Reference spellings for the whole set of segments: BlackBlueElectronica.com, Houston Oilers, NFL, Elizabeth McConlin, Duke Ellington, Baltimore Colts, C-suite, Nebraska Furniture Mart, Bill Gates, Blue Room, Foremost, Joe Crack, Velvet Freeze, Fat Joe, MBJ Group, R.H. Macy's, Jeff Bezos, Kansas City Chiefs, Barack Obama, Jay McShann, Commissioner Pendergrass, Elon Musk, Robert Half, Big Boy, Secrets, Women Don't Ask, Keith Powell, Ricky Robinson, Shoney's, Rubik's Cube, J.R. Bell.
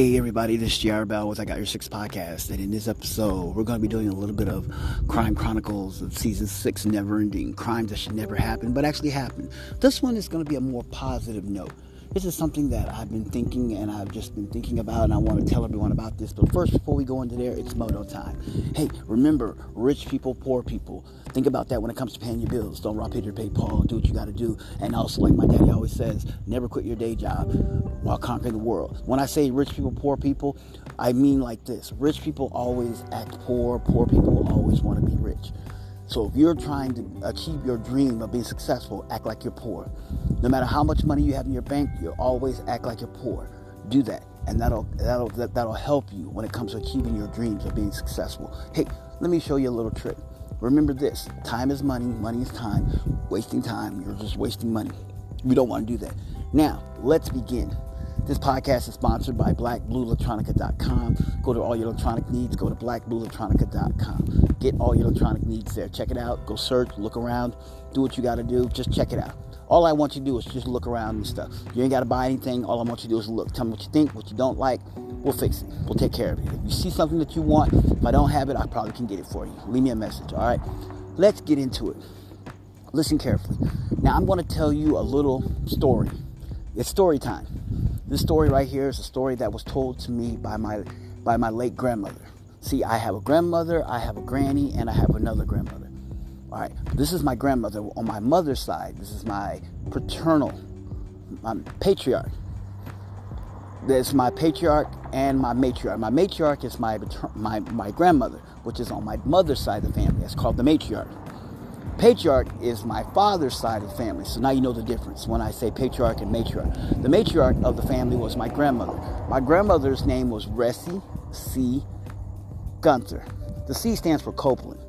Hey everybody, this is J.R. Bell with I Got Your Six Podcast, and in this episode, we're going to be doing a little bit of Crime Chronicles of Season 6, never-ending crimes that should never happen, but actually happen. This one is going to be a more positive note. This is something that I've been thinking, and I've just been thinking about, and I want to tell everyone about this. But first, before we go into there, it's Moto time. Hey, remember, rich people, poor people. Think about that when it comes to paying your bills. Don't rob Peter to pay Paul. Do what you got to do. And also, like my daddy always says, never quit your day job while conquering the world. When I say rich people, poor people, I mean like this. Rich people always act poor. Poor people always want to be rich. So if you're trying to achieve your dream of being successful, act like you're poor. No matter how much money you have in your bank, you'll always act like you're poor. Do that, and that'll help you when it comes to achieving your dreams of being successful. Hey, let me show you a little trick. Remember this, time is money, money is time. Wasting time, you're just wasting money. You don't want to do that. Now, let's begin. This podcast is sponsored by BlackBlueElectronica.com. Go to all your electronic needs. Go to BlackBlueElectronica.com. Get all your electronic needs there. Check it out. Go search. Look around. Do what you got to do. Just check it out. All I want you to do is just look around and stuff. You ain't got to buy anything. All I want you to do is look. Tell me what you think, what you don't like. We'll fix it. We'll take care of it. If you see something that you want, if I don't have it, I probably can get it for you. Leave me a message, all right? Let's get into it. Listen carefully. Now, I'm going to tell you a little story. It's story time. This story right here is a story that was told to me by my late grandmother. See, I have a grandmother, I have a granny, and I have another grandmother. All right, this is my grandmother on my mother's side. This is my patriarch. That's my patriarch and my matriarch. My matriarch is my grandmother, which is on my mother's side of the family. It's called the matriarch. Patriarch is my father's side of the family, so now you know the difference when I say patriarch and matriarch. The matriarch of the family was my grandmother. My grandmother's name was Ressie C. Gunther. The C stands for Copeland.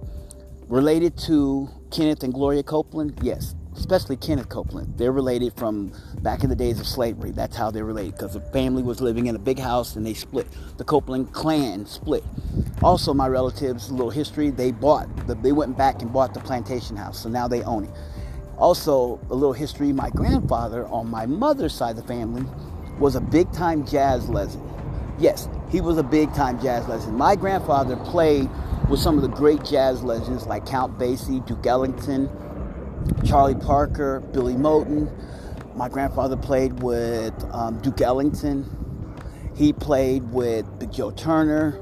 Related to Kenneth and Gloria Copeland? Yes, especially Kenneth Copeland. They're related from back in the days of slavery. That's how they're related, because the family was living in a big house and they split. The Copeland clan split. Also, my relatives, a little history, they went back and bought the plantation house, so now they own it. Also, a little history, my grandfather on my mother's side of the family was a big-time jazz legend. Yes, he was a big-time jazz legend. My grandfather played with some of the great jazz legends like Count Basie, Duke Ellington, Charlie Parker, Billy Moten. My grandfather played with Duke Ellington. He played with Big Joe Turner.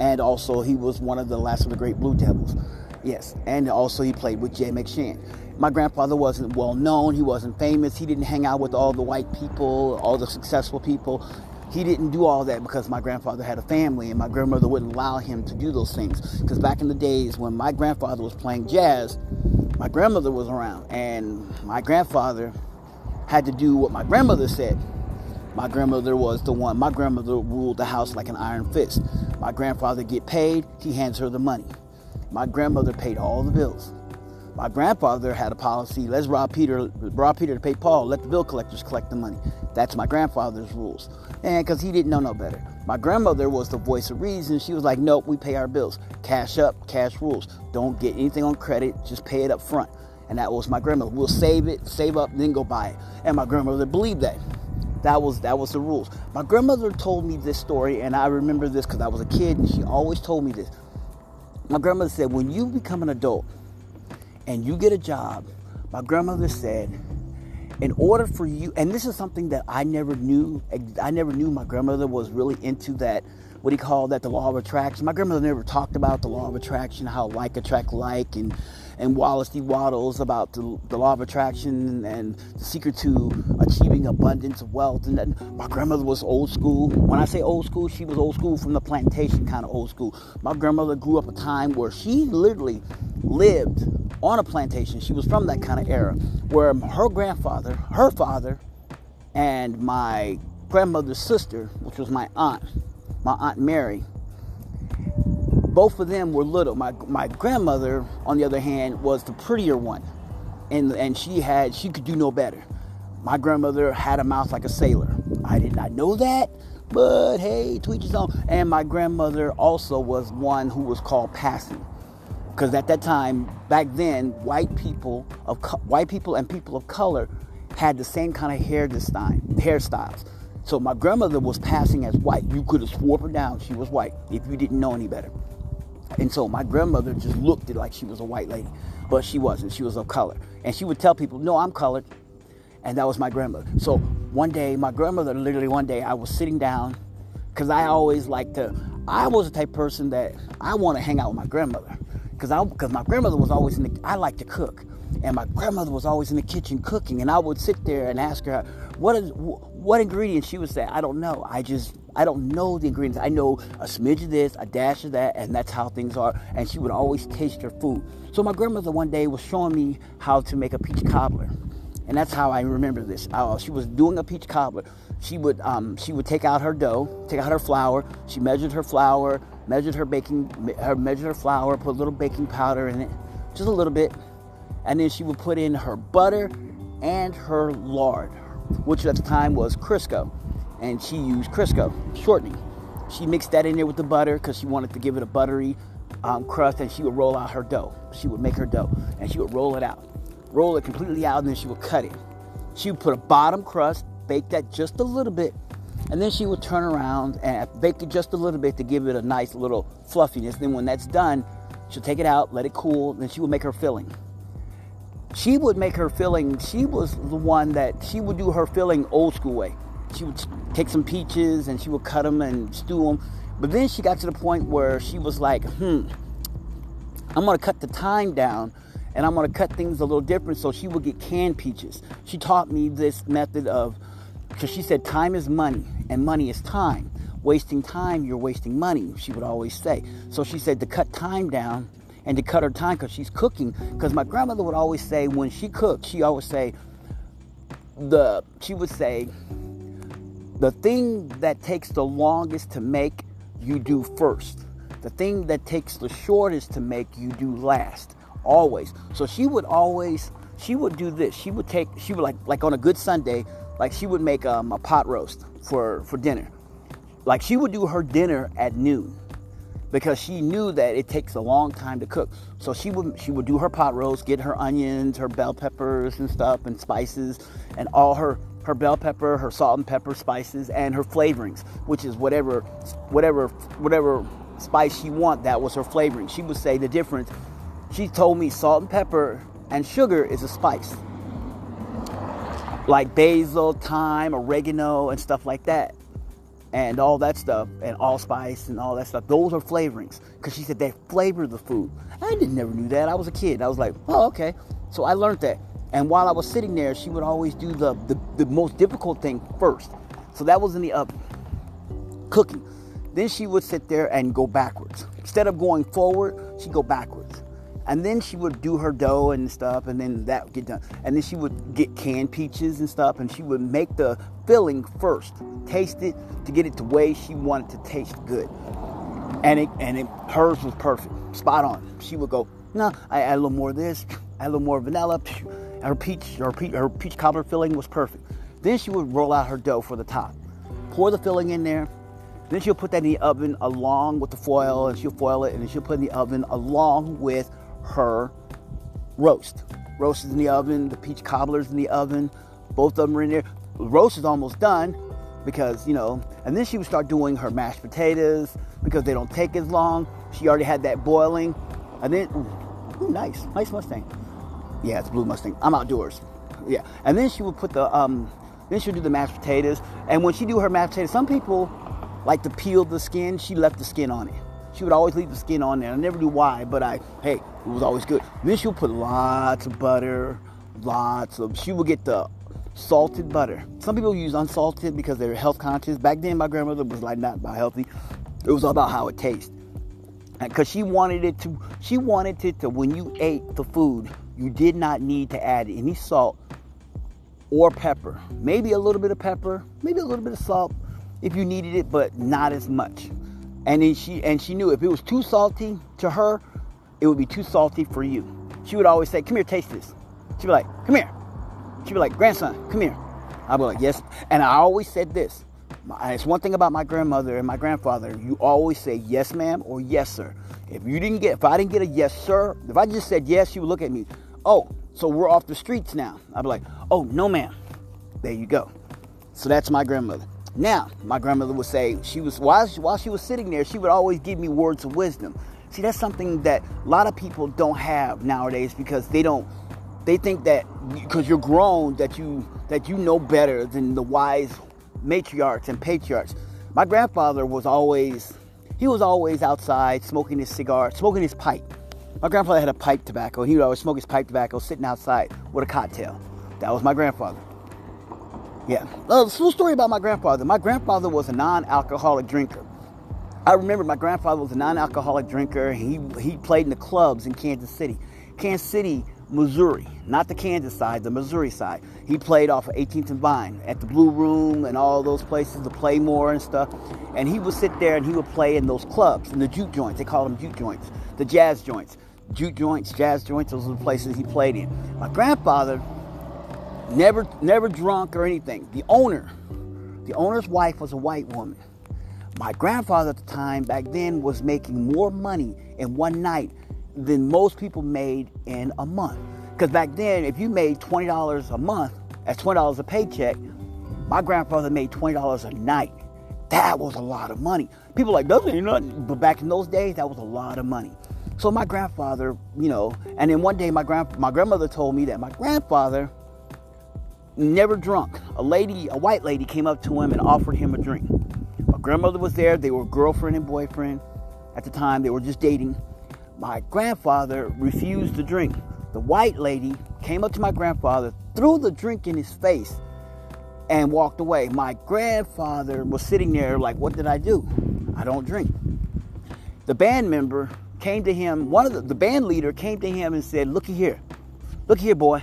And also, he was one of the last of the great Blue Devils. Yes, and also he played with Jay McShann. My grandfather wasn't well known. He wasn't famous. He didn't hang out with all the white people, all the successful people. He didn't do all that because my grandfather had a family and my grandmother wouldn't allow him to do those things. Because back in the days when my grandfather was playing jazz, my grandmother was around. And my grandfather had to do what my grandmother said. My grandmother was the one. My grandmother ruled the house like an iron fist. My grandfather get paid, he hands her the money. My grandmother paid all the bills. My grandfather had a policy, let's rob Peter to pay Paul, let the bill collectors collect the money. That's my grandfather's rules. And because he didn't know no better. My grandmother was the voice of reason. She was like, nope, we pay our bills. Cash up, cash rules. Don't get anything on credit, just pay it up front. And that was my grandmother. We'll save it, save up, then go buy it. And my grandmother believed that. That was the rules. My grandmother told me this story, and I remember this because I was a kid, and she always told me this. My grandmother said, when you become an adult and you get a job, my grandmother said, in order for you, and this is something that I never knew my grandmother was really into that, what do you call that, the law of attraction. My grandmother never talked about the law of attraction, how like attract like, and Wallace D. Waddles about the law of attraction and the secret to achieving abundance of wealth. And then my grandmother was old school. When I say old school, she was old school from the plantation kind of old school. My grandmother grew up a time where she literally lived on a plantation. She was from that kind of era where her grandfather, her father, and my grandmother's sister, which was my aunt Mary, both of them were little. My grandmother, on the other hand, was the prettier one, and she could do no better. My grandmother had a mouth like a sailor. I did not know that, but hey, to each his own. And my grandmother also was one who was called passing, because at that time, back then, white people and people of color had the same kind of hairstyles. So my grandmother was passing as white. You could have swore her down she was white if you didn't know any better. And so my grandmother just looked like she was a white lady, but she wasn't. She was of color. And she would tell people, no, I'm colored. And that was my grandmother. So one day, my grandmother, literally one day, I was sitting down because I was the type of person that I want to hang out with my grandmother because my grandmother was always I like to cook. And my grandmother was always in the kitchen cooking. And I would sit there and ask her, what ingredients? She would say, I don't know. I don't know the ingredients. I know a smidge of this, a dash of that, and that's how things are. And she would always taste her food. So my grandmother one day was showing me how to make a peach cobbler. And that's how I remember this. She was doing a peach cobbler. She would take out her dough, take out her flour. She measured her flour, measured her flour, put a little baking powder in it, just a little bit. And then she would put in her butter and her lard, which at the time was Crisco. And she used Crisco shortening. She mixed that in there with the butter because she wanted to give it a buttery crust. And she would roll out her dough. She would make her dough and she would roll it completely out, and then she would cut it. She would put a bottom crust, bake that just a little bit, and then she would turn around and bake it just a little bit to give it a nice little fluffiness. Then when that's done, she'll take it out, let it cool, and then she would make her filling. She would make her filling. She was the one that she would do her filling old school way. She would take some peaches and she would cut them and stew them. But then she got to the point where she was like, I'm going to cut the time down and I'm going to cut things a little different. So she would get canned peaches. She taught me this method because she said time is money and money is time. Wasting time, you're wasting money, she would always say. So she said to cut time down and to cut her time because she's cooking. Because my grandmother would always say when she cooked, she would say, the thing that takes the longest to make, you do first. The thing that takes the shortest to make, you do last. Always. So she would do this. She would like on a good Sunday, like she would make a pot roast for dinner. Like she would do her dinner at noon, because she knew that it takes a long time to cook. So she would do her pot roast, get her onions, her bell peppers and stuff and spices and all her bell pepper, her salt and pepper spices and her flavorings, which is whatever spice she want, that was her flavoring. She would say the difference. She told me salt and pepper and sugar is a spice. Like basil, thyme, oregano and stuff like that. And all that stuff, and allspice and all that stuff. Those are flavorings, because she said they flavor the food. I never knew that. I was a kid. I was like, oh, okay. So I learned that. And while I was sitting there, she would always do the most difficult thing first. So that was in the oven, cooking. Then she would sit there and go backwards. Instead of going forward, she'd go backwards. And then she would do her dough and stuff, and then that would get done. And then she would get canned peaches and stuff, and she would make the filling first, taste it to get it the way she wanted to taste good. And hers was perfect, spot on. She would go, no, I add a little more of this, add a little more vanilla. Her peach cobbler filling was perfect. Then she would roll out her dough for the top, pour the filling in there. Then she'll put that in the oven along with the foil, and she'll foil it, and then she'll put it in the oven along with her roast. Roast is in the oven, the peach cobbler's in the oven, both of them are in there. The roast is almost done because, and then she would start doing her mashed potatoes because they don't take as long. She already had that boiling. And then, nice Mustang. Yeah, it's a blue Mustang. I'm outdoors. Yeah. And then she would put then she'll do the mashed potatoes. And when she do her mashed potatoes, some people like to peel the skin. She left the skin on it. She would always leave the skin on there. I never knew why, but it was always good. Then she'll put lots of butter, she would get the salted butter. Some people use unsalted because they're health conscious. Back then, my grandmother was like, not about healthy. It was all about how it tastes. Because she wanted it to, when you ate the food, you did not need to add any salt or pepper. Maybe a little bit of pepper, maybe a little bit of salt, if you needed it, but not as much. And then she knew if it was too salty to her, it would be too salty for you. She would always say, come here, taste this. She'd be like, come here. She'd be like, grandson, come here. I'd be like, yes. And I always said this. It's one thing about my grandmother and my grandfather. You always say yes, ma'am, or yes, sir. If I didn't get a yes, sir, if I just said yes, she would look at me. Oh, so we're off the streets now. I'd be like, oh, no, ma'am. There you go. So that's my grandmother. Now, my grandmother would say, while she was sitting there, she would always give me words of wisdom. See, that's something that a lot of people don't have nowadays, because they think that because you're grown that you know better than the wise matriarchs and patriarchs. My grandfather was always outside smoking his cigar, smoking his pipe. My grandfather had a pipe tobacco, and he would always smoke his pipe tobacco sitting outside with a cocktail. That was my grandfather. Yeah. A little story about my grandfather. My grandfather was a non-alcoholic drinker. I remember my grandfather was a non-alcoholic drinker. He played in the clubs in Kansas City, Missouri. Not the Kansas side, the Missouri side. He played off of 18th and Vine at the Blue Room and all those places, the Playmore and stuff. And he would sit there and he would play in those clubs, in the juke joints. They call them juke joints, the jazz joints. Juke joints, jazz joints, those were the places he played in. My grandfather never drunk or anything. The owner's wife was a white woman. My grandfather at the time, back then, was making more money in one night than most people made in a month. Because back then, if you made $20 a month, that's $20 a paycheck. My grandfather made $20 a night. That was a lot of money. People are like, that ain't nothing. But back in those days, that was a lot of money. So my grandfather, and then one day my grandmother told me that my grandfather never drunk. A white lady came up to him and offered him a drink. My grandmother was there. They were girlfriend and boyfriend at the time. They were just dating. My grandfather refused the drink. The white lady came up to my grandfather, threw the drink in his face, and walked away. My grandfather was sitting there like, what did I do? I don't drink. The band member came to him. The band leader came to him and said, Listen here, boy.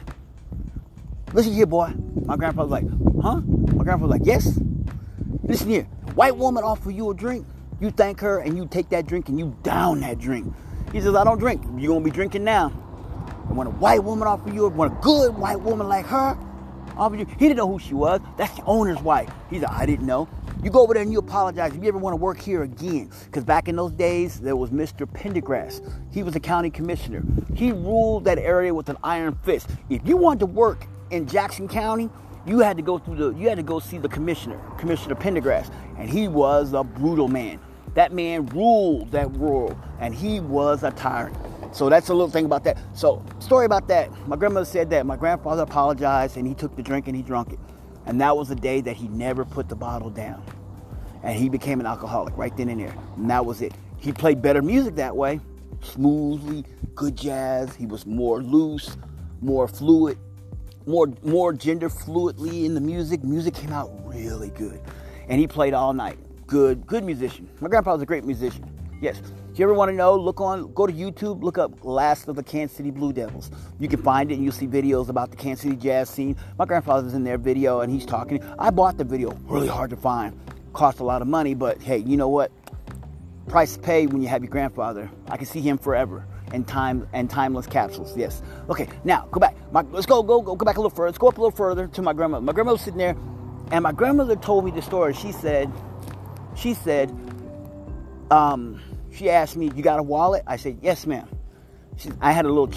My grandfather was like, huh? My grandfather was like, yes. Listen here. White woman offer you a drink. You thank her and you take that drink and you down that drink. He says, I don't drink. You're going to be drinking now. And when a white woman offer you, when a good white woman like her offer you, he didn't know who she was. That's the owner's wife. He said, I didn't know. You go over there and you apologize if you ever want to work here again. Because back in those days, there was Mr. Pendergrass. He was a county commissioner. He ruled that area with an iron fist. If you wanted to work in Jackson County, you had to go see the Commissioner Pendergrass, and he was a brutal man. That man ruled that world, and he was a tyrant. So that's a little thing about that. So story about that. My grandmother said that my grandfather apologized, and he took the drink and he drank it, and that was the day that he never put the bottle down, and he became an alcoholic right then and there. And that was it. He played better music that way, smoothly, good jazz. He was more loose, more fluid. More gender fluidly in the music. Music came out really good. And he played all night. Good musician. My grandpa was a great musician. Yes. If you ever want to know, go to YouTube, look up Last of the Kansas City Blue Devils. You can find it and you'll see videos about the Kansas City jazz scene. My grandfather's in their video and he's talking. I bought the video. Really hard to find. Cost a lot of money, but hey, you know what? Price to pay when you have your grandfather. I can see him forever. And time and timeless capsules. Yes. Okay. Now go back. Let's go back a little further. Let's go up a little further to my grandmother. My grandmother was sitting there, and my grandmother told me the story. She said, she asked me, "You got a wallet?" I said, "Yes, ma'am." She said, I had a little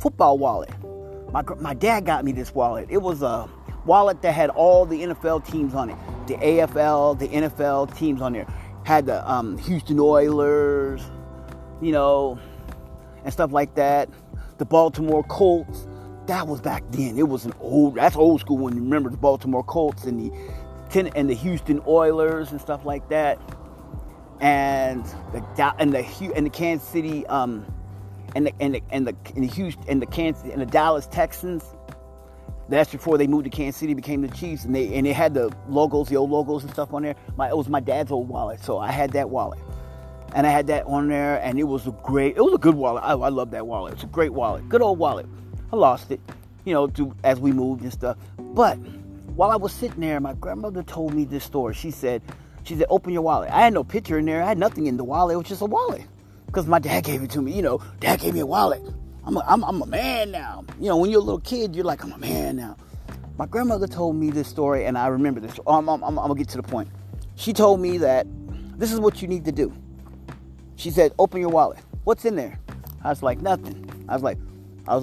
football wallet. My dad got me this wallet. It was a wallet that had all the NFL teams on it, the AFL, the NFL teams on there. Had the Houston Oilers, and stuff like that. The Baltimore Colts. That was back then. It was that's old school when you remember the Baltimore Colts and the Houston Oilers and stuff like that. And the Kansas City and the Dallas Texans. That's before they moved to Kansas City, became the Chiefs, and they had the old logos and stuff on there. It was my dad's old wallet, so I had that wallet, and I had that on there, and it was a good wallet. I love that wallet. It's a great wallet, good old wallet. I lost it, as we moved and stuff. But while I was sitting there, my grandmother told me this story. She said, open your wallet. I had no picture in there. I had nothing in the wallet. It was just a wallet, because my dad gave it to me. Dad gave me a wallet. I'm a man now. When you're a little kid, you're like, I'm a man now. My grandmother told me this story, and I remember this. I'm going to get to the point. She told me that this is what you need to do. She said, open your wallet. What's in there? I was like, nothing. I was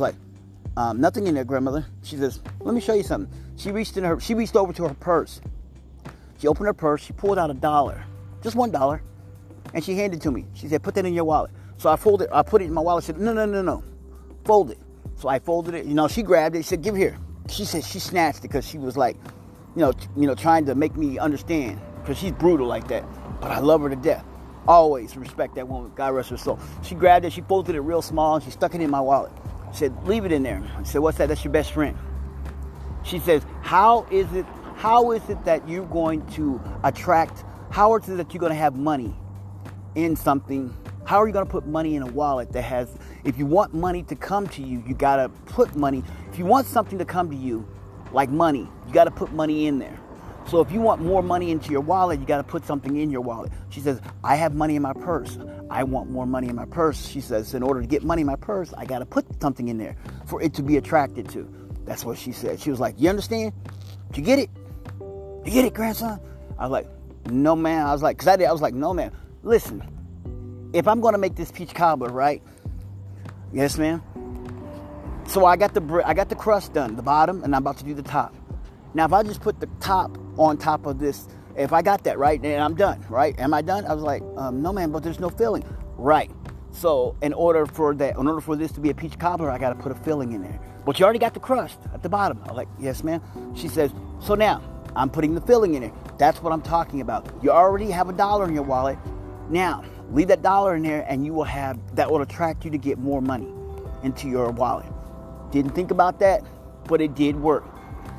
like, nothing in there, grandmother. She says, let me show you something. She reached over to her purse. She opened her purse. She pulled out $1, just $1, and she handed it to me. She said, "Put that in your wallet." So I folded. I put it in my wallet. She said, "No, fold it." So I folded it. You know, she grabbed it. She said, "Give it here." She said she snatched it because she was like, trying to make me understand because she's brutal like that. But I love her to death. Always respect that woman. God rest her soul. She grabbed it. She folded it real small and she stuck it in my wallet. She said, "Leave it in there." I said, "What's that?" "That's your best friend." She says, How is it that you're going to attract? How is it that you're going to have money in something? How are you going to put money in a wallet that has? If you want money to come to you, you got to put money. If you want something to come to you, like money, you got to put money in there. So if you want more money into your wallet, you got to put something in your wallet. She says, "I have money in my purse. I want more money in my purse." She says, "In order to get money in my purse, I got to put something in there for it to be attracted to." That's what she said. She was like, "You understand? You get it? You get it, grandson?" I was like, "No, ma'am." I was like, "No, ma'am. Listen, if I'm going to make this peach cobbler, right?" "Yes, ma'am." So I got the crust done, the bottom, and I'm about to do the top. Now, if I just put the top on top of this, if I got that right, then I'm done, right? Am I done? I was like, "No, ma'am, but there's no filling." "Right. So in order for this to be a peach cobbler, I got to put a filling in there. But you already got the crust at the bottom." I'm like, "Yes, ma'am." She says, "So now I'm putting the filling in there. That's what I'm talking about. You already have $1 in your wallet. Now leave that $1 in there and you will have, that will attract you to get more money into your wallet." Didn't think about that, but it did work.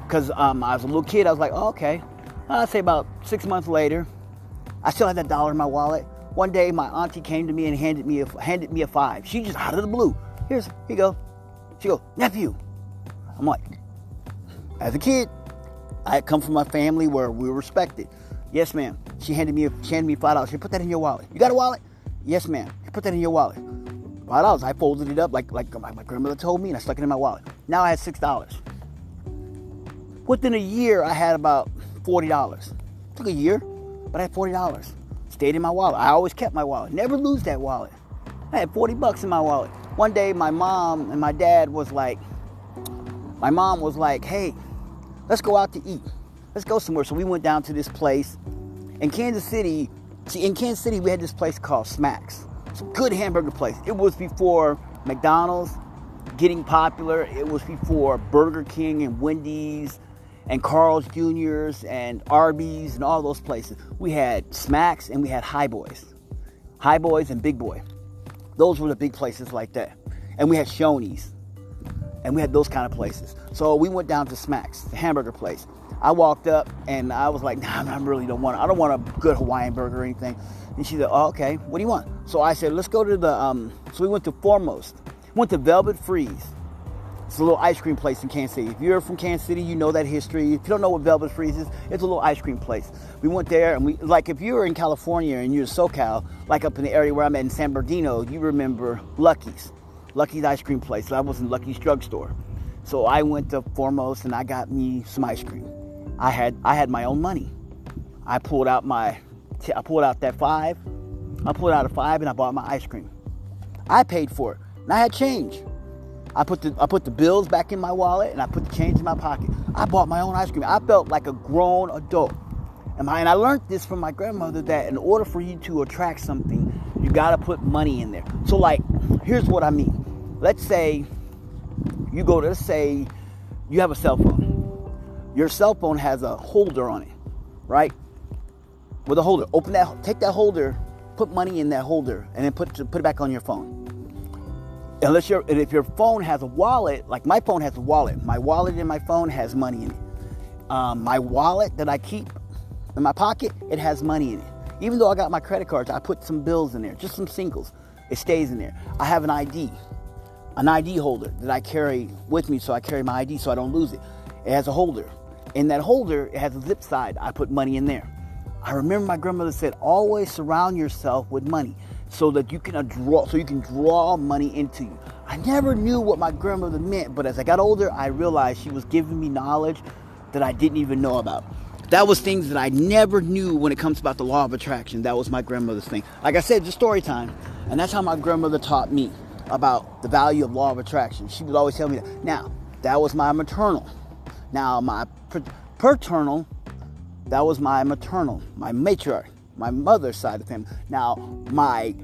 Because I was a little kid. I was like, "Oh, okay." I'd say about 6 months later, I still had that $1 in my wallet. One day, my auntie came to me and handed me a $5. She just out of the blue. "Here you go." She goes, "Nephew." I'm like, as a kid, I had come from a family where we were respected. "Yes, ma'am." She handed me $5. She put that in your wallet. "You got a wallet?" "Yes, ma'am." "She put that in your wallet." $5. I folded it up like my grandmother told me, and I stuck it in my wallet. Now I had $6. Within a year, I had about $40. It took a year, but I had $40. Stayed in my wallet. I always kept my wallet. Never lose that wallet. I had $40 in my wallet. One day, my mom and my dad was like, "Hey, let's go out to eat. Let's go somewhere." So we went down to this place in Kansas City. We had this place called Smacks. It's a good hamburger place. It was before McDonald's getting popular. It was before Burger King and Wendy's and Carl's Jr.'s and Arby's and all those places. We had Smacks and we had High Boys and Big Boy. Those were the big places like that. And we had Shoney's and we had those kind of places. So we went down to Smacks, the hamburger place. I walked up and I was like, "Nah, I really don't want a good Hawaiian burger or anything." And she said, "Oh, okay, what do you want?" So I said, "Let's go to the, so we went to Foremost, went to Velvet Freeze. It's a little ice cream place in Kansas City. If you're from Kansas City, you know that history. If you don't know what Velvet Freeze is, it's a little ice cream place. We went there, and we, like if you were in California and you're in SoCal, like up in the area where I'm at in San Bernardino, you remember Lucky's ice cream place. So I was in Lucky's drugstore. So I went to Foremost, and I got me some ice cream. I had my own money. I pulled out a $5, and I bought my ice cream. I paid for it, and I had change. I put the bills back in my wallet, and I put the change in my pocket. I bought my own ice cream. I felt like a grown adult. And I learned this from my grandmother, that in order for you to attract something, you got to put money in there. So, like, here's what I mean. Let's say you have a cell phone. Your cell phone has a holder on it, right? With a holder. Take that holder, put money in that holder, and then put it back on your phone. If your phone has a wallet, like my phone has a wallet. My wallet in my phone has money in it. My wallet that I keep in my pocket, it has money in it. Even though I got my credit cards, I put some bills in there, just some singles. It stays in there. I have an ID holder that I carry with me, so I carry my ID so I don't lose it. It has a holder. In that holder, it has a zip side. I put money in there. I remember my grandmother said, always surround yourself with money, so that you can draw money into you. I never knew what my grandmother meant, but as I got older, I realized she was giving me knowledge that I didn't even know about. That was things that I never knew when it comes about the law of attraction. That was my grandmother's thing. Like I said, just story time. And that's how my grandmother taught me about the value of law of attraction. She would always tell me that. Now, that was my maternal. Now, my paternal, that was my maternal, my matriarch, my mother's side of family. Now, my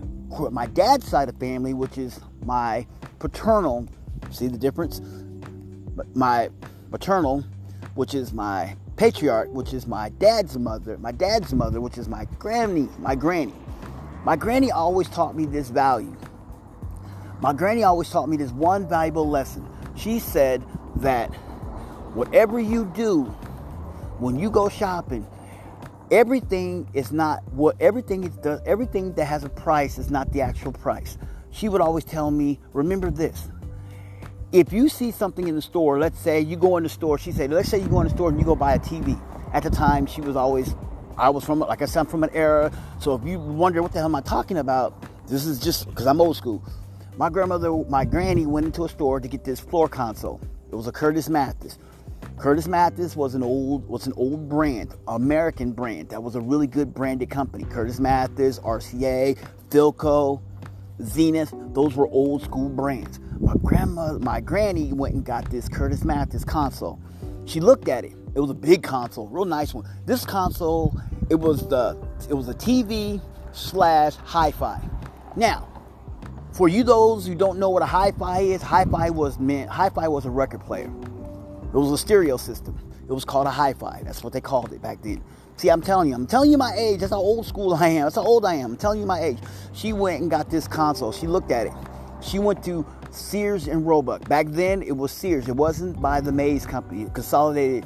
dad's side of family, which is my paternal, see the difference? My maternal, which is my patriarch, which is my dad's mother, which is my granny. My granny always taught me this value. My granny always taught me this one valuable lesson. She said that whatever you do when you go shopping, everything that has a price is not the actual price. She would always tell me, remember this. If you see something in the store, let's say you go in the store and you go buy a TV. At the time, I'm from an era, so if you wonder what the hell am I talking about, this is just because I'm old school. My granny went into a store to get this floor console. It was a Curtis Mathes. Curtis Mathes was an old brand, American brand, that was a really good branded company. Curtis Mathes, RCA, Philco, Zenith, those were old school brands. My granny went and got this Curtis Mathes console. She looked at it. It was a big console, real nice one. This console, it was a TV / hi-fi. Now, for you those who don't know what a hi-fi is, hi-fi was a record player. It was a stereo system. It was called a hi-fi. That's what they called it back then. See, I'm telling you my age. That's how old school I am. That's how old I am. I'm telling you my age. She went and got this console. She looked at it. She went to Sears and Roebuck. Back then, it was Sears. It wasn't by the Mays Company. Consolidated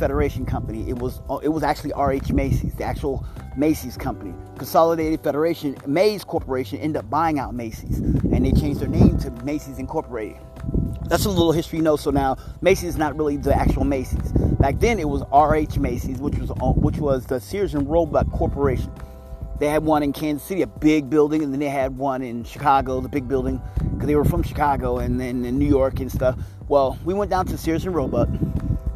Federation Company. It was actually R.H. Macy's, the actual Macy's company. Consolidated Federation, Mays Corporation, ended up buying out Macy's, and they changed their name to Macy's Incorporated. That's a little history note. So now Macy's is not really the actual Macy's. Back then, it was R.H. Macy's, which was the Sears and Roebuck Corporation. They had one in Kansas City, a big building, and then they had one in Chicago, the big building, because they were from Chicago, and then in New York and stuff. Well, we went down to Sears and Roebuck.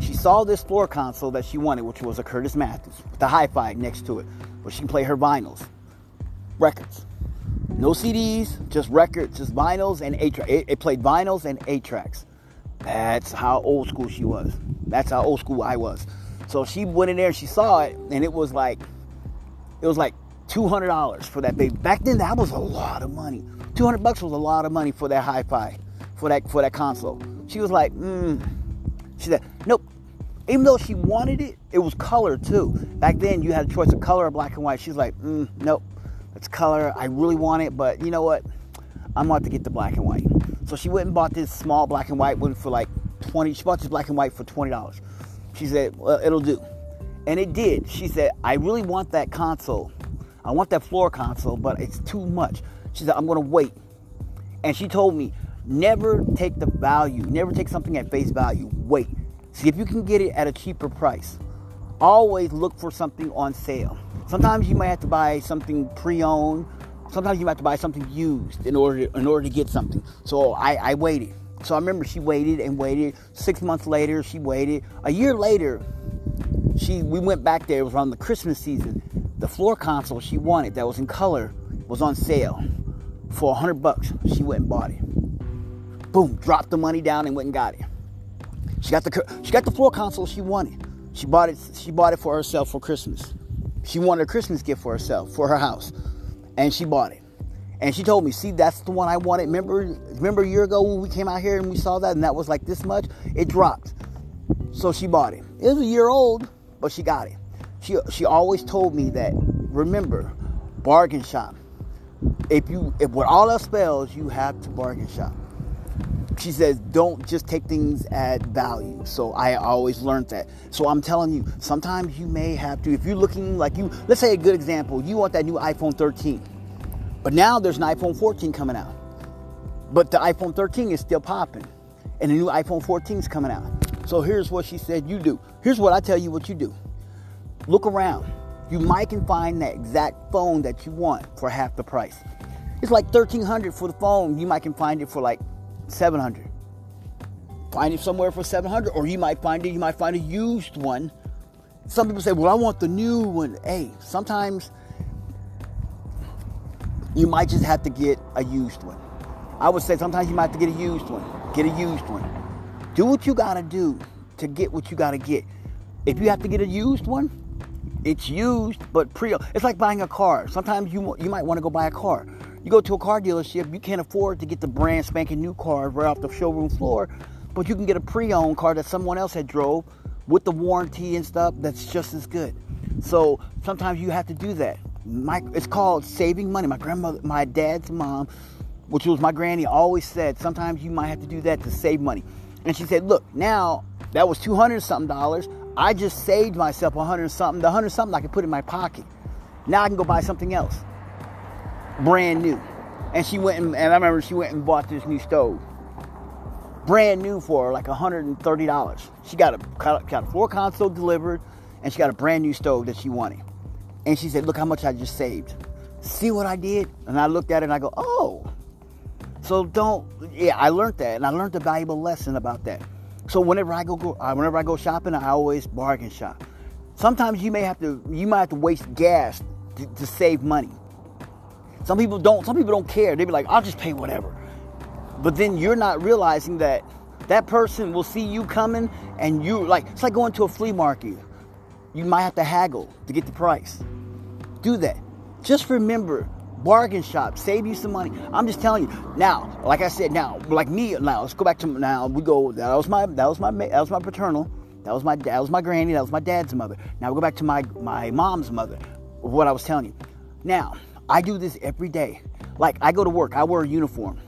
She saw this floor console that she wanted, which was a Curtis Mathes, with the hi-fi next to it, where she can play her vinyls, records. No CDs, just records, just vinyls and 8-tracks. It played vinyls and 8-tracks. That's how old school she was. That's how old school I was. So she went in there, she saw it, and it was like $200 for that baby. Back then, that was a lot of money. $200 was a lot of money for that hi-fi, for that console. She was like, She said, nope. Even though she wanted it, it was color too. Back then, you had a choice of color or black and white. She's like, nope. It's color. I really want it, but you know what? I'm about to get the black and white. So she went and bought this small black and white one for like $20. She bought this black and white for $20. She said, well, it'll do. And it did. She said, I really want that console. I want that floor console, but it's too much. She said, I'm going to wait. And she told me, never take the value. Never take something at face value. Wait. See if you can get it at a cheaper price. Always look for something on sale. Sometimes you might have to buy something pre-owned. Sometimes you might have to buy something used in order to get something. So I waited. So I remember she waited and waited. 6 months later, she waited. A year later, we went back there. It was around the Christmas season. The floor console she wanted that was in color was on sale for $100. She went and bought it. Boom, dropped the money down and went and got it. She got the floor console she wanted. She bought it for herself for Christmas. She wanted a Christmas gift for herself, for her house. And she bought it. And she told me, see, that's the one I wanted. Remember a year ago when we came out here and we saw that and that was like this much? It dropped. So she bought it. It was a year old, but she got it. She always told me that, remember, bargain shop. If what all else fails, you have to bargain shop. She says, don't just take things at value. So I always learned that. So I'm telling you, sometimes you may have to, if you're looking let's say a good example, you want that new iPhone 13. But now there's an iPhone 14 coming out. But the iPhone 13 is still popping. And the new iPhone 14 is coming out. So here's what she said you do. Here's what I tell you what you do. Look around. You might can find that exact phone that you want for half the price. It's like $1,300 for the phone. You might can find it for like $700. Find it somewhere for $700, or you might find a used one. Some people say, well, I want the new one. Hey, sometimes you might just have to get a used one. I would say sometimes you might have to get a used one. Do what you gotta do to get what you gotta get. If you have to get a used one, it's used, but pre-owned. It's like buying a car. Sometimes you might want to go buy a car. You go to a car dealership, you can't afford to get the brand spanking new car right off the showroom floor, but you can get a pre-owned car that someone else had drove with the warranty and stuff that's just as good. So sometimes you have to do that. It's called saving money. My dad's mom, which was my granny, always said, sometimes you might have to do that to save money. And she said, look, now that was $200-something. I just saved myself $100-something. The $100-something I can put in my pocket. Now I can go buy something else, brand new. And she went and I remember she went and bought this new stove, brand new, for like $130. She got a floor console delivered, and she got a brand new stove that she wanted. And she said, look how much I just saved. See what I did? And I looked at it and I go, oh. So I learned that, and I learned a valuable lesson about that. So whenever I go shopping, I always bargain shop. Sometimes you might have to waste gas to save money. Some people don't care. They be like, I'll just pay whatever. But then you're not realizing that person will see you coming, and you like, it's like going to a flea market. You might have to haggle to get the price. Do that. Just remember, bargain shop, save you some money. I'm just telling you. Now, like I said, let's go back to now. That was my paternal. That was my granny. That was my dad's mother. Now we go back to my mom's mother. What I was telling you. Now I do this every day. Like, I go to work, I wear a uniform.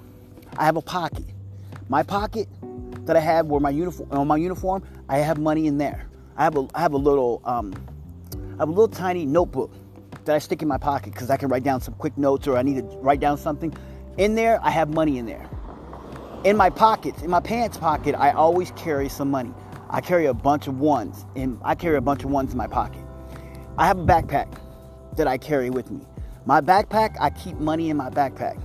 I have a pocket. My pocket that I have where my uniform, I have money in there. I have a little tiny notebook that I stick in my pocket because I can write down some quick notes, or I need to write down something. In there, I have money in there. In my pockets, in my pants pocket, I always carry some money. I carry a bunch of ones, in my pocket. I have a backpack that I carry with me. My backpack, I keep money in my backpack.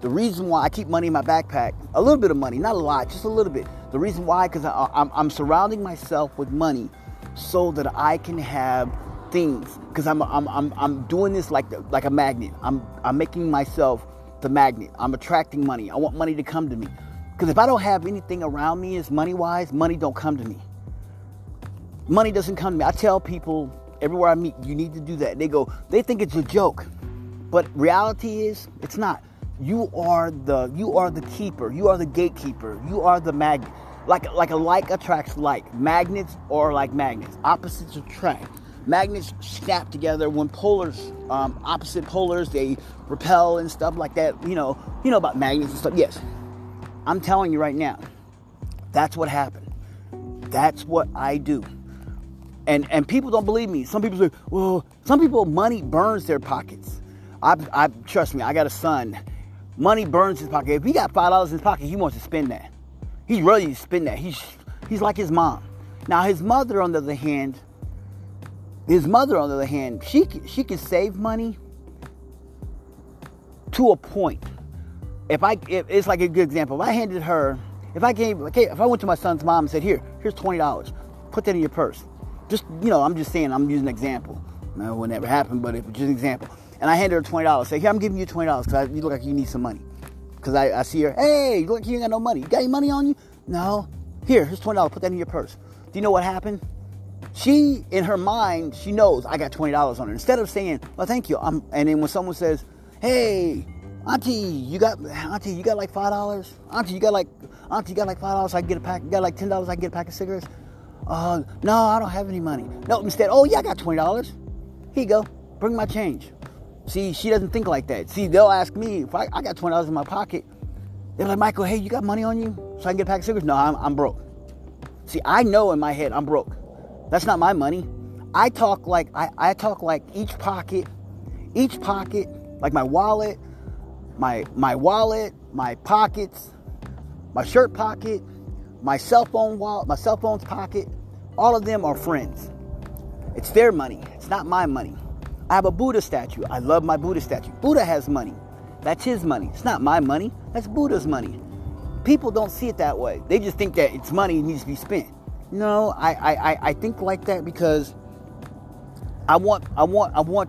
The reason why I keep money in my backpack, a little bit of money, not a lot, just a little bit. The reason why, because I'm surrounding myself with money so that I can have things. Because I'm doing this like a magnet. I'm making myself the magnet. I'm attracting money. I want money to come to me. Because if I don't have anything around me is money-wise, money don't come to me. Money doesn't come to me. I tell people everywhere I meet, you need to do that. They think it's a joke, but reality is it's not. You are the keeper. You are the gatekeeper. You are the magnet. Like attracts like. Magnets are like magnets. Opposites attract. Magnets snap together when opposite polars, they repel and stuff like that. You know about magnets and stuff. Yes, I'm telling you right now, that's what happened. That's what I do. And people don't believe me. Some people say, well, some people, money burns their pockets. I trust me. I got a son. Money burns his pocket. If he got $5 in his pocket, he wants to spend that. He's ready to spend that. He's like his mom. Now, his mother, on the other hand, she can save money to a point. It's like a good example. If I went to my son's mom and said, here's $20, put that in your purse. Just, I'm just saying, I'm using an example. No, it would never happen, but it's just an example. And I handed her $20. Say, here, I'm giving you $20 because you look like you need some money. Because I see her, hey, you look like you ain't got no money. You got any money on you? No. Here's $20. Put that in your purse. Do you know what happened? She, in her mind, she knows I got $20 on her. Instead of saying, well, thank you. And then when someone says, hey, auntie, you got like $5? Auntie, you got like $5? I can get a pack. You got like $10? I can get a pack of cigarettes? No, I don't have any money. No, instead, oh, yeah, I got $20. Here you go. Bring my change. See, she doesn't think like that. See, they'll ask me, if I got $20 in my pocket, they're like, Michael, hey, you got money on you so I can get a pack of cigarettes? No, I'm broke. See, I know in my head I'm broke. That's not my money. I talk like each pocket, like my wallet, my pockets, my shirt pocket, my cell phone wallet, my cell phone's pocket, all of them are friends. It's their money. It's not my money. I have a Buddha statue. I love my Buddha statue. Buddha has money. That's his money. It's not my money. That's Buddha's money. People don't see it that way. They just think that it's money and needs to be spent. No, I think like that because I want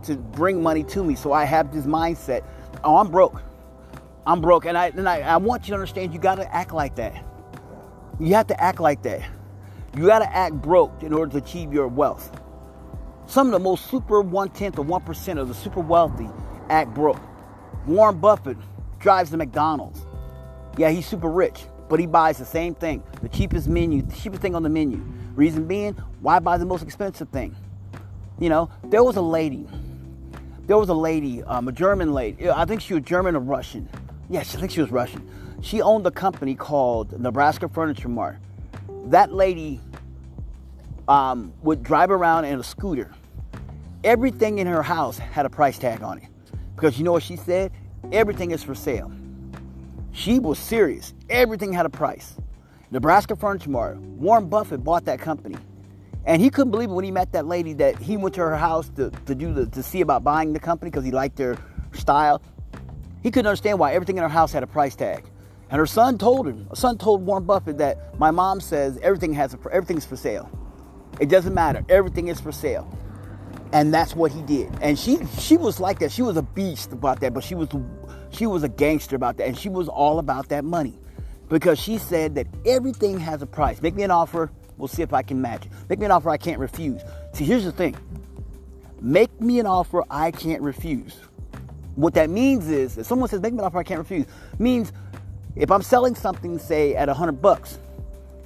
to bring money to me. So I have this mindset. Oh, I'm broke. And I want you to understand, you got to act like that. You have to act like that. You got to act broke in order to achieve your wealth. Some of the most super 0.1% of the super wealthy act broke. Warren Buffett drives the McDonald's. Yeah, he's super rich, but he buys the same thing, the cheapest menu, the cheapest thing on the menu. Reason being, why buy the most expensive thing? You know, there was a lady, a German lady. I think she was German or Russian. Yes, I think she was Russian. She owned a company called Nebraska Furniture Mart. That lady would drive around in a scooter. Everything in her house had a price tag on it. Because you know what she said? Everything is for sale. She was serious. Everything had a price. Nebraska Furniture Mart. Warren Buffett bought that company. And he couldn't believe it when he met that lady that he went to her house to see about buying the company because he liked their style. He couldn't understand why everything in her house had a price tag. And her son told Warren Buffett that my mom says everything's for sale. It doesn't matter. Everything is for sale. And that's what he did. And she was like that. She was a beast about that, but she was a gangster about that. And she was all about that money because she said that everything has a price. Make me an offer. We'll see if I can match it. Make me an offer I can't refuse. See, here's the thing. Make me an offer I can't refuse. What that means is, if someone says, make me an offer I can't refuse, means if I'm selling something, say, at $100,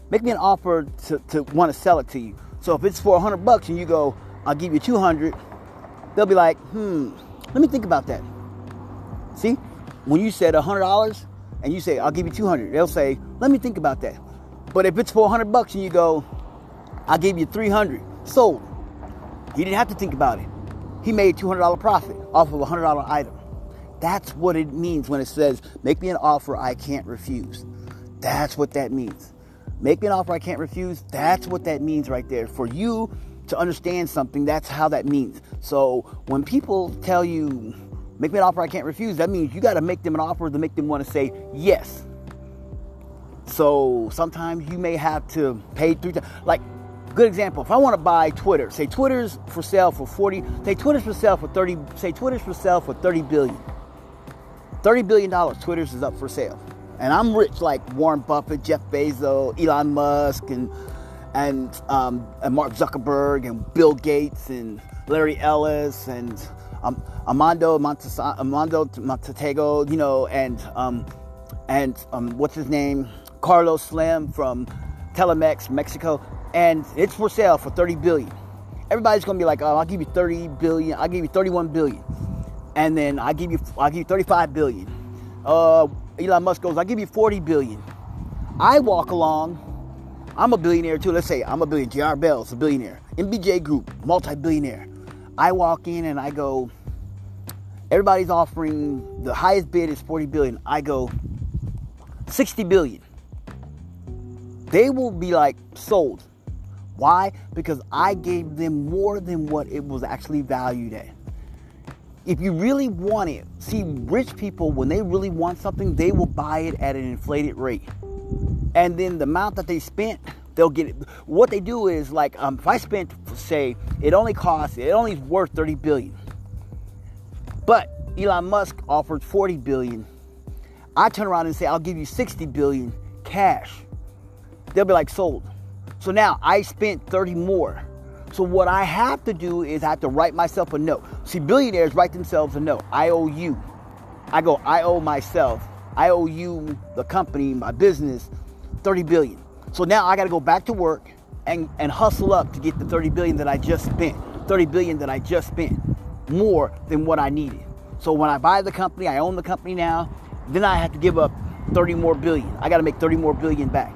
make me an offer to want to sell it to you. So if it's for $100 and you go, I'll give you $200, they'll be like, let me think about that. See, when you said $100 and you say, I'll give you $200, they'll say, let me think about that. But if it's for $100 and you go, I'll give you $300, sold. He didn't have to think about it. He made $200 profit off of a $100 item. That's what it means when it says, make me an offer I can't refuse. That's what that means. Make me an offer I can't refuse. That's what that means right there. For you to understand something, that's how that means. So when people tell you, make me an offer I can't refuse, that means you got to make them an offer to make them want to say yes. So sometimes you may have to pay 3 times. Like, good example, if I want to buy Twitter, say Twitter's for sale for 40, say Twitter's for sale for 30, say Twitter's for sale for $30 billion. $30 billion Twitter's is up for sale. And I'm rich like Warren Buffett, Jeff Bezos, Elon Musk, and Mark Zuckerberg, and Bill Gates, and Larry Ellis, and Armando Montego, you know, and what's his name, Carlos Slim from Telemex, Mexico, and it's for sale for $30 billion. Everybody's gonna be like, oh, I'll give you $30 billion, I'll give you $31 billion, and then I'll give you $35 billion. Elon Musk goes, I'll give you $40 billion. I walk along. I'm a billionaire too. Let's say I'm a billionaire. J.R. Bell's a billionaire. MBJ Group, multi-billionaire. I walk in and I go, everybody's offering, the highest bid is $40 billion. I go, $60 billion. They will be like, sold. Why? Because I gave them more than what it was actually valued at. If you really want it, see, rich people, when they really want something, they will buy it at an inflated rate. And then the amount that they spent, they'll get it. What they do is, like, if I spent, say, it only is worth $30 billion. But Elon Musk offered $40 billion. I turn around and say, I'll give you $60 billion cash. They'll be like, sold. So now I spent $30 more. So what I have to do is I have to write myself a note. See, billionaires write themselves a note. I owe you. I go, I owe myself. I owe you, the company, my business, $30 billion. So now I got to go back to work and hustle up to get the $30 billion that I just spent. More than what I needed. So when I buy the company, I own the company now, then I have to give up $30 more billion. I got to make $30 more billion back.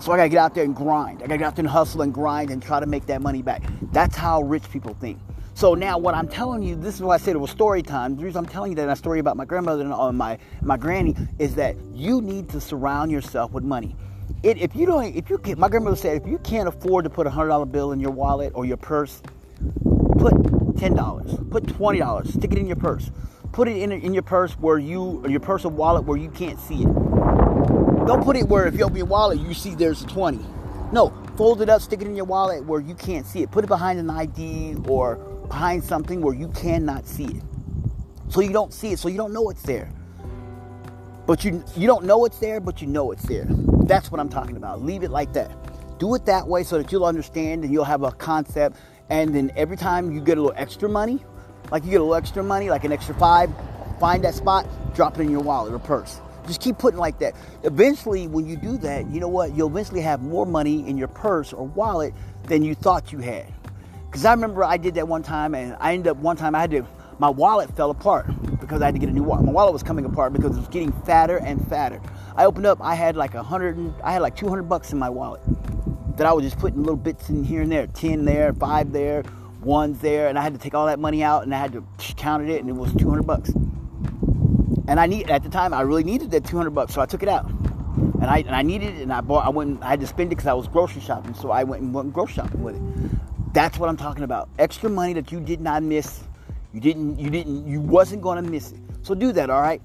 So I got to get out there and grind. I got to get out there and hustle and grind and try to make that money back. That's how rich people think. So now what I'm telling you, this is why I said it was story time. The reason I'm telling you that story about my grandmother and my granny is that you need to surround yourself with money. If you can't, my grandmother said, if you can't afford to put a $100 bill in your wallet or your purse, put $10, put $20, stick it in your purse. Put it in your purse your purse or wallet where you can't see it. Don't put it where if you open your wallet, you see there's a 20. No, fold it up, stick it in your wallet where you can't see it. Put it behind an ID or behind something where you cannot see it. So you don't know it's there. But you don't know it's there, but you know it's there. That's what I'm talking about. Leave it like that. Do it that way so that you'll understand and you'll have a concept. And then every time you get a little extra money, like an extra $5, find that spot, drop it in your wallet or purse. Just keep putting like that. Eventually, when you do that, you know what? You'll eventually have more money in your purse or wallet than you thought you had. Because I remember I did that one time, and I ended up my wallet fell apart because I had to get a new wallet. My wallet was coming apart because it was getting fatter and fatter. I opened up, I had like $200 in my wallet that I was just putting little bits in here and there, 10 there, 5 there, 1 there, and I had to take all that money out and I had to count it, and it was $200. And at the time, I really needed that $200, so I took it out. And I needed it, and I had to spend it because I was grocery shopping, so I went grocery shopping with it. That's what I'm talking about. Extra money that you did not miss. You wasn't going to miss it. So do that, all right?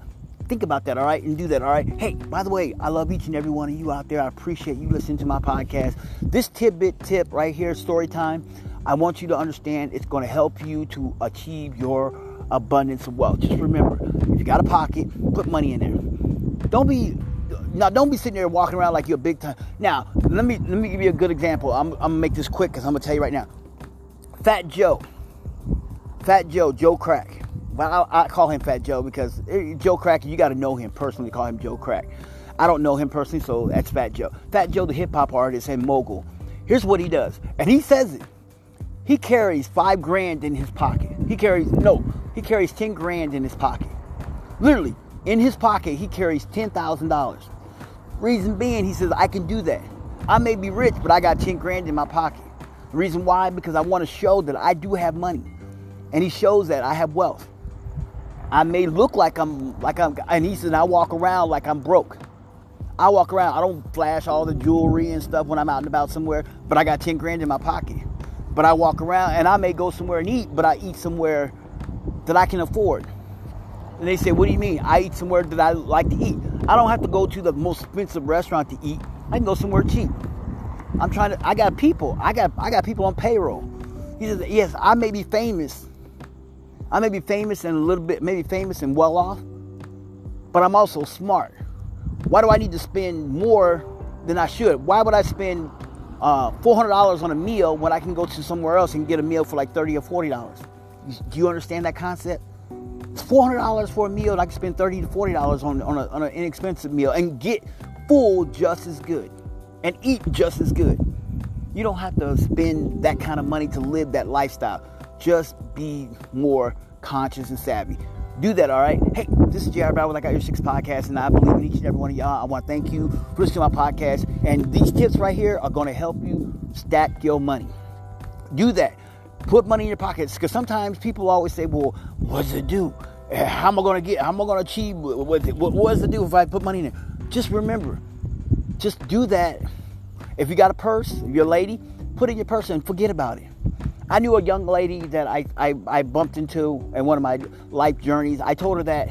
Think about that, all right? And do that, all right? Hey, by the way, I love each and every one of you out there. I appreciate you listening to my podcast. This tip right here, story time, I want you to understand it's going to help you to achieve your abundance of wealth. Just remember, if you got a pocket, put money in there. Don't be sitting there walking around like you're big time. Now, let me give you a good example. I'm gonna make this quick because I'm gonna tell you right now. Fat Joe, Joe Crack. Well, I call him Fat Joe because Joe Crack, you got to know him personally to call him Joe Crack. I don't know him personally, so that's Fat Joe. Fat Joe, the hip hop artist and mogul. Here's what he does, and he says it. He carries $5,000 in his pocket. He carries $10,000 in his pocket. Literally, in his pocket, he carries $10,000. Reason being, he says, I can do that. I may be rich, but I got $10,000 in my pocket. The reason why, because I want to show that I do have money. And he shows that I have wealth. I may look and he says, I walk around like I'm broke. I walk around, I don't flash all the jewelry and stuff when I'm out and about somewhere, but I got $10,000 in my pocket. But I walk around, and I may go somewhere and eat, but I eat somewhere that I can afford. And they say, what do you mean? I eat somewhere that I like to eat. I don't have to go to the most expensive restaurant to eat. I can go somewhere cheap. I got people. I got people on payroll. He says, yes, I may be famous. I may be famous and maybe famous and well off, but I'm also smart. Why do I need to spend more than I should? Why would I spend $400 on a meal when I can go to somewhere else and get a meal for like $30 or $40? Do you understand that concept? It's $400 for a meal, and I can spend $30 to $40 on an inexpensive meal and get full just as good and eat just as good. You don't have to spend that kind of money to live that lifestyle. Just be more conscious and savvy. Do that, all right? Hey, this is J.R. Bell with I Got Your Six Podcast, and I believe in each and every one of y'all. I want to thank you for listening to my podcast, and these tips right here are going to help you stack your money. Do that. Put money in your pockets, because sometimes people always say, well, what does it do? How am I going to achieve? What does it do if I put money in there? Just remember, just do that. If you got a purse, if you're a lady, put it in your purse and forget about it. I knew a young lady that I bumped into in one of my life journeys. I told her that,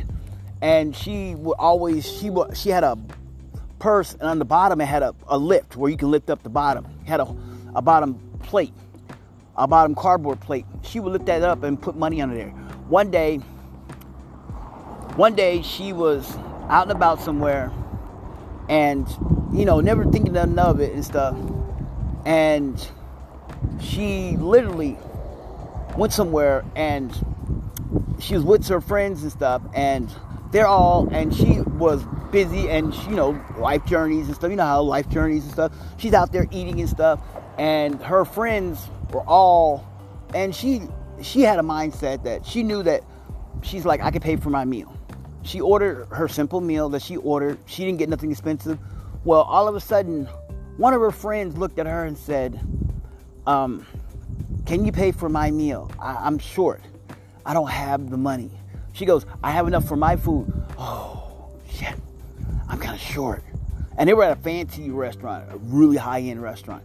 and she had a purse, and on the bottom it had a lift where you can lift up the bottom. It had a bottom plate, a bottom cardboard plate. She would lift that up and put money under there. One day she was out and about somewhere, and never thinking nothing of it and stuff, and she literally went somewhere, and she was with her friends and stuff, and she was busy, and she, life journeys and stuff. You know how life journeys and stuff. She's out there eating and stuff, and her friends were all, and she had a mindset that she knew that she's like, I can pay for my meal. She ordered her simple meal that she ordered. She didn't get nothing expensive. Well, all of a sudden, one of her friends looked at her and said, can you pay for my meal? I'm short. I don't have the money. She goes, I have enough for my food. Oh, shit. I'm kind of short. And they were at a fancy restaurant, a really high-end restaurant.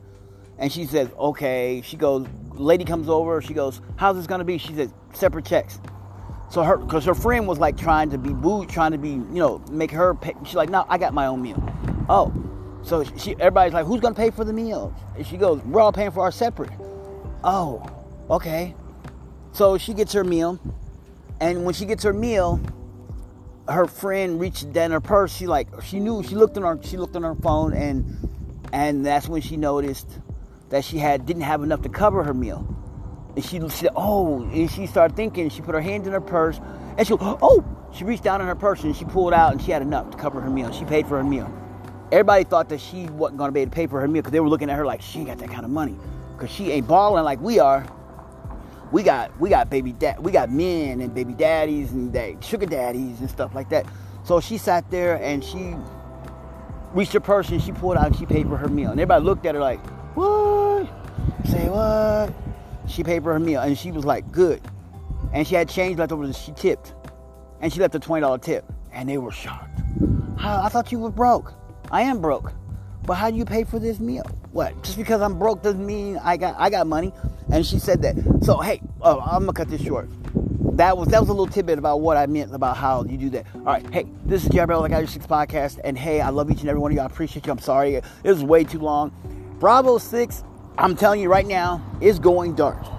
And she says, okay. She goes, lady comes over. She goes, how's this going to be? She says, separate checks. So because her friend was like trying to be booed, trying to be, make her pay. She's like, no, I got my own meal. Oh. So everybody's like, who's going to pay for the meal? And she goes, we're all paying for our separate. Oh, okay. So she gets her meal. And when she gets her meal, her friend reached down her purse. She looked on her phone, and that's when she noticed that she didn't have enough to cover her meal. And she said, "Oh!" And she started thinking. She put her hands in her purse, and she goes, "Oh!" She reached down in her purse and she pulled out, and she had enough to cover her meal. She paid for her meal. Everybody thought that she wasn't going to be able to pay for her meal because they were looking at her like she ain't got that kind of money, because she ain't balling like we are. We got men and baby daddies and sugar daddies and stuff like that. So she sat there and she reached her purse and she pulled out and she paid for her meal. And everybody looked at her like, "What? Say what?" She paid for her meal and she was like, "Good." And she had change left over that she tipped. And she left a $20 tip. And they were shocked. I thought you were broke. I am broke. But how do you pay for this meal? What? Just because I'm broke doesn't mean I got money. And she said that. So, hey, I'm going to cut this short. That was a little tidbit about what I meant about how you do that. All right. Hey, this is J.R. Bell, I Got Your Six Podcast. And, hey, I love each and every one of you. I appreciate you. I'm sorry. It was way too long. Bravo 6, I'm telling you right now, is going dark.